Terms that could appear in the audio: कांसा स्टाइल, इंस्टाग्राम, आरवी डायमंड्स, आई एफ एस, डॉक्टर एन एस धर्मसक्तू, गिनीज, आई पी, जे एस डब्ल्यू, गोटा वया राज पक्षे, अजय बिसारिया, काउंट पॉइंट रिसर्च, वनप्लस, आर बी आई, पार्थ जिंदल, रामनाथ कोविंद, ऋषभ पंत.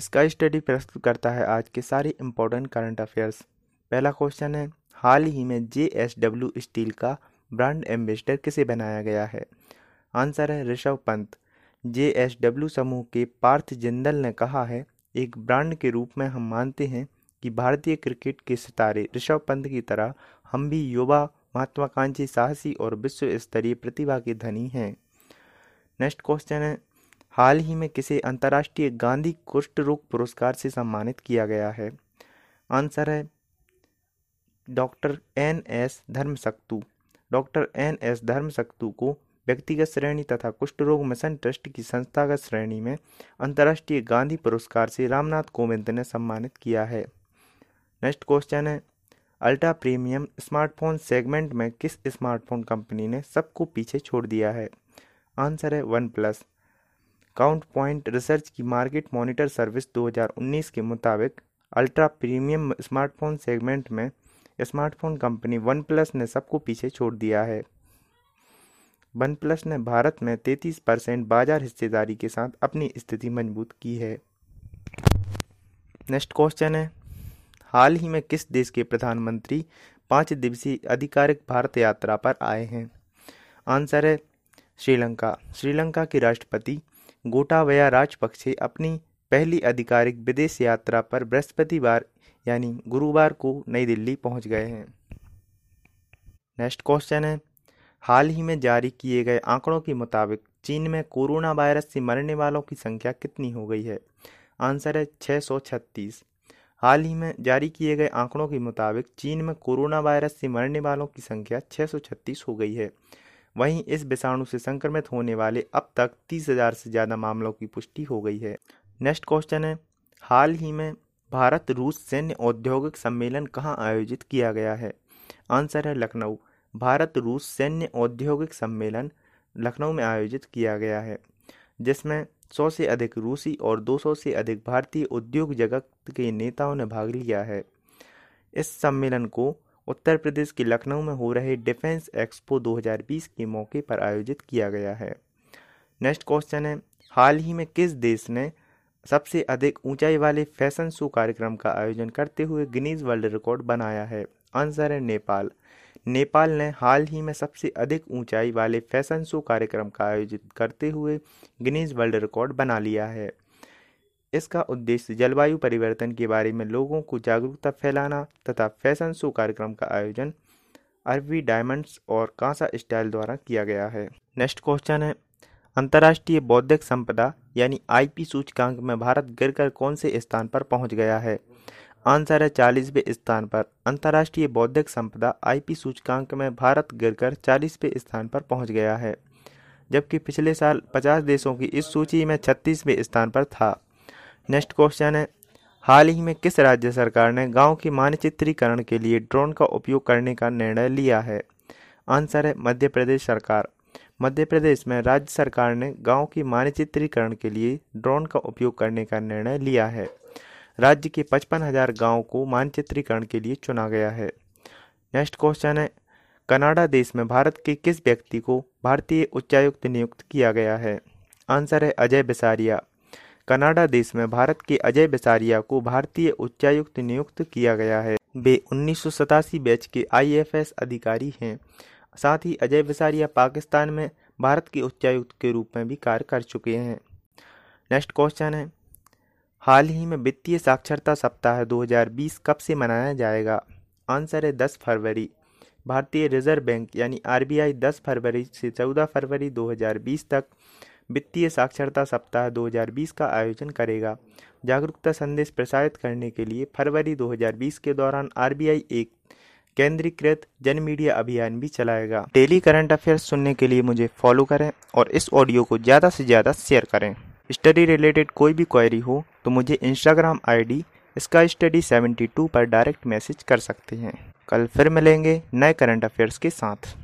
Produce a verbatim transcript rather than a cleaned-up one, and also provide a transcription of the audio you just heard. Sky study प्रस्तुत करता है आज के सारे इम्पोर्टेंट करंट अफेयर्स। पहला क्वेश्चन है, हाल ही में जे एस डब्ल्यू स्टील का ब्रांड एम्बेसडर किसे बनाया गया है? आंसर है ऋषभ पंत। जे एस डब्ल्यू समूह के पार्थ जिंदल ने कहा है, एक ब्रांड के रूप में हम मानते हैं कि भारतीय क्रिकेट के सितारे ऋषभ पंत की तरह हम भी युवा, महत्वाकांक्षी, साहसी और विश्व स्तरीय प्रतिभा के धनी हैं। नेक्स्ट क्वेश्चन है, हाल ही में किसे अंतर्राष्ट्रीय गांधी कुष्ठ रोग पुरस्कार से सम्मानित किया गया है? आंसर है डॉक्टर एन एस धर्मसक्तू। डॉक्टर एन एस धर्मसक्तू को व्यक्तिगत श्रेणी तथा कुष्ठ रोग मिशन ट्रस्ट की संस्थागत श्रेणी में अंतर्राष्ट्रीय गांधी पुरस्कार से रामनाथ कोविंद ने सम्मानित किया है। नेक्स्ट क्वेश्चन है, अल्ट्रा प्रीमियम स्मार्टफोन सेगमेंट में किस स्मार्टफोन कंपनी ने सबको पीछे छोड़ दिया है? आंसर है वनप्लस। काउंट पॉइंट रिसर्च की मार्केट मॉनिटर सर्विस दो हज़ार उन्नीस के मुताबिक अल्ट्रा प्रीमियम स्मार्टफोन सेगमेंट में स्मार्टफोन कंपनी वनप्लस ने सबको पीछे छोड़ दिया है। वनप्लस ने भारत में तैंतीस परसेंट बाजार हिस्सेदारी के साथ अपनी स्थिति मजबूत की है। नेक्स्ट क्वेश्चन है, हाल ही में किस देश के प्रधानमंत्री पाँच दिवसीय आधिकारिक भारत यात्रा पर आए हैं? आंसर है श्रीलंका। श्रीलंका के राष्ट्रपति गोटा वया राज पक्षे अपनी पहली आधिकारिक विदेश यात्रा पर बृहस्पतिवार यानी गुरुवार को नई दिल्ली पहुंच गए हैं। नेक्स्ट क्वेश्चन है, हाल ही में जारी किए गए आंकड़ों के मुताबिक चीन में कोरोना वायरस से मरने वालों की संख्या कितनी हो गई है? आंसर है छः सौ छत्तीस। हाल ही में जारी किए गए आंकड़ों के मुताबिक चीन में कोरोना वायरस से मरने वालों की संख्या छः सौ छत्तीस हो गई है। वहीं इस विषाणु से संक्रमित होने वाले अब तक तीस हज़ार से ज़्यादा मामलों की पुष्टि हो गई है। नेक्स्ट क्वेश्चन है, हाल ही में भारत रूस सैन्य औद्योगिक सम्मेलन कहाँ आयोजित किया गया है? आंसर है लखनऊ। भारत रूस सैन्य औद्योगिक सम्मेलन लखनऊ में आयोजित किया गया है, जिसमें सौ से अधिक रूसी और दो सौ से अधिक भारतीय उद्योग जगत के नेताओं ने भाग लिया है। इस सम्मेलन को उत्तर प्रदेश के लखनऊ में हो रहे डिफेंस एक्सपो दो हज़ार बीस के मौके पर आयोजित किया गया है। नेक्स्ट क्वेश्चन है, हाल ही में किस देश ने सबसे अधिक ऊंचाई वाले फैशन शो कार्यक्रम का आयोजन करते हुए गिनीज वर्ल्ड रिकॉर्ड बनाया है? आंसर है नेपाल। नेपाल ने हाल ही में सबसे अधिक ऊंचाई वाले फैशन शो कार्यक्रम का आयोजित करते हुए गिनीज वर्ल्ड रिकॉर्ड बना लिया है। इसका उद्देश्य जलवायु परिवर्तन के बारे में लोगों को जागरूकता फैलाना तथा फैशन शो कार्यक्रम का आयोजन आरवी डायमंड्स और कांसा स्टाइल द्वारा किया गया है। नेक्स्ट क्वेश्चन है, अंतर्राष्ट्रीय बौद्धिक संपदा यानी आई पी सूचकांक में भारत गिरकर कौन से स्थान पर पहुँच गया है? आंसर है चालीसवें स्थान पर। अंतर्राष्ट्रीय बौद्धिक संपदा आई पी सूचकांक में भारत गिरकर चालीसवें स्थान पर पहुंच गया है, जबकि पिछले साल पचास देशों की इस सूची में छत्तीसवें स्थान पर था। नेक्स्ट क्वेश्चन है, हाल ही में किस राज्य सरकार ने गांव के मानचित्रीकरण के लिए ड्रोन का उपयोग करने का निर्णय लिया है? आंसर है मध्य प्रदेश सरकार। मध्य प्रदेश में राज्य सरकार ने गाँव के मानचित्रीकरण के लिए ड्रोन का उपयोग करने का निर्णय लिया है। राज्य के पचपन हजार गाँव को मानचित्रीकरण के लिए चुना गया है। नेक्स्ट क्वेश्चन है, कनाडा देश में भारत के किस व्यक्ति को भारतीय उच्चायुक्त नियुक्त किया गया है? आंसर है अजय बिसारिया। कनाडा देश में भारत के अजय बिसारिया को भारतीय उच्चायुक्त नियुक्त किया गया है। वे उन्नीस सौ सतासी बैच के आई एफ एस अधिकारी हैं। साथ ही अजय बिसारिया पाकिस्तान में भारत के उच्चायुक्त के रूप में भी कार्य कर चुके हैं। नेक्स्ट क्वेश्चन है, हाल ही में वित्तीय साक्षरता सप्ताह दो हज़ार बीस कब से मनाया जाएगा? आंसर है दस फरवरी। भारतीय रिजर्व बैंक यानी आर बी आई दस फरवरी से चौदह फरवरी दो हज़ार बीस तक वित्तीय साक्षरता सप्ताह दो हज़ार बीस का आयोजन करेगा। जागरूकता संदेश प्रसारित करने के लिए फरवरी दो हज़ार बीस के दौरान आर बी आई एक केंद्रीकृत जन मीडिया अभियान भी चलाएगा। डेली करंट अफेयर्स सुनने के लिए मुझे फॉलो करें और इस ऑडियो को ज़्यादा से ज़्यादा शेयर करें। स्टडी रिलेटेड कोई भी क्वेरी हो तो मुझे इंस्टाग्राम ID sky study seventy two पर डायरेक्ट मैसेज कर सकते हैं। कल फिर मिलेंगे नए करंट अफेयर्स के साथ।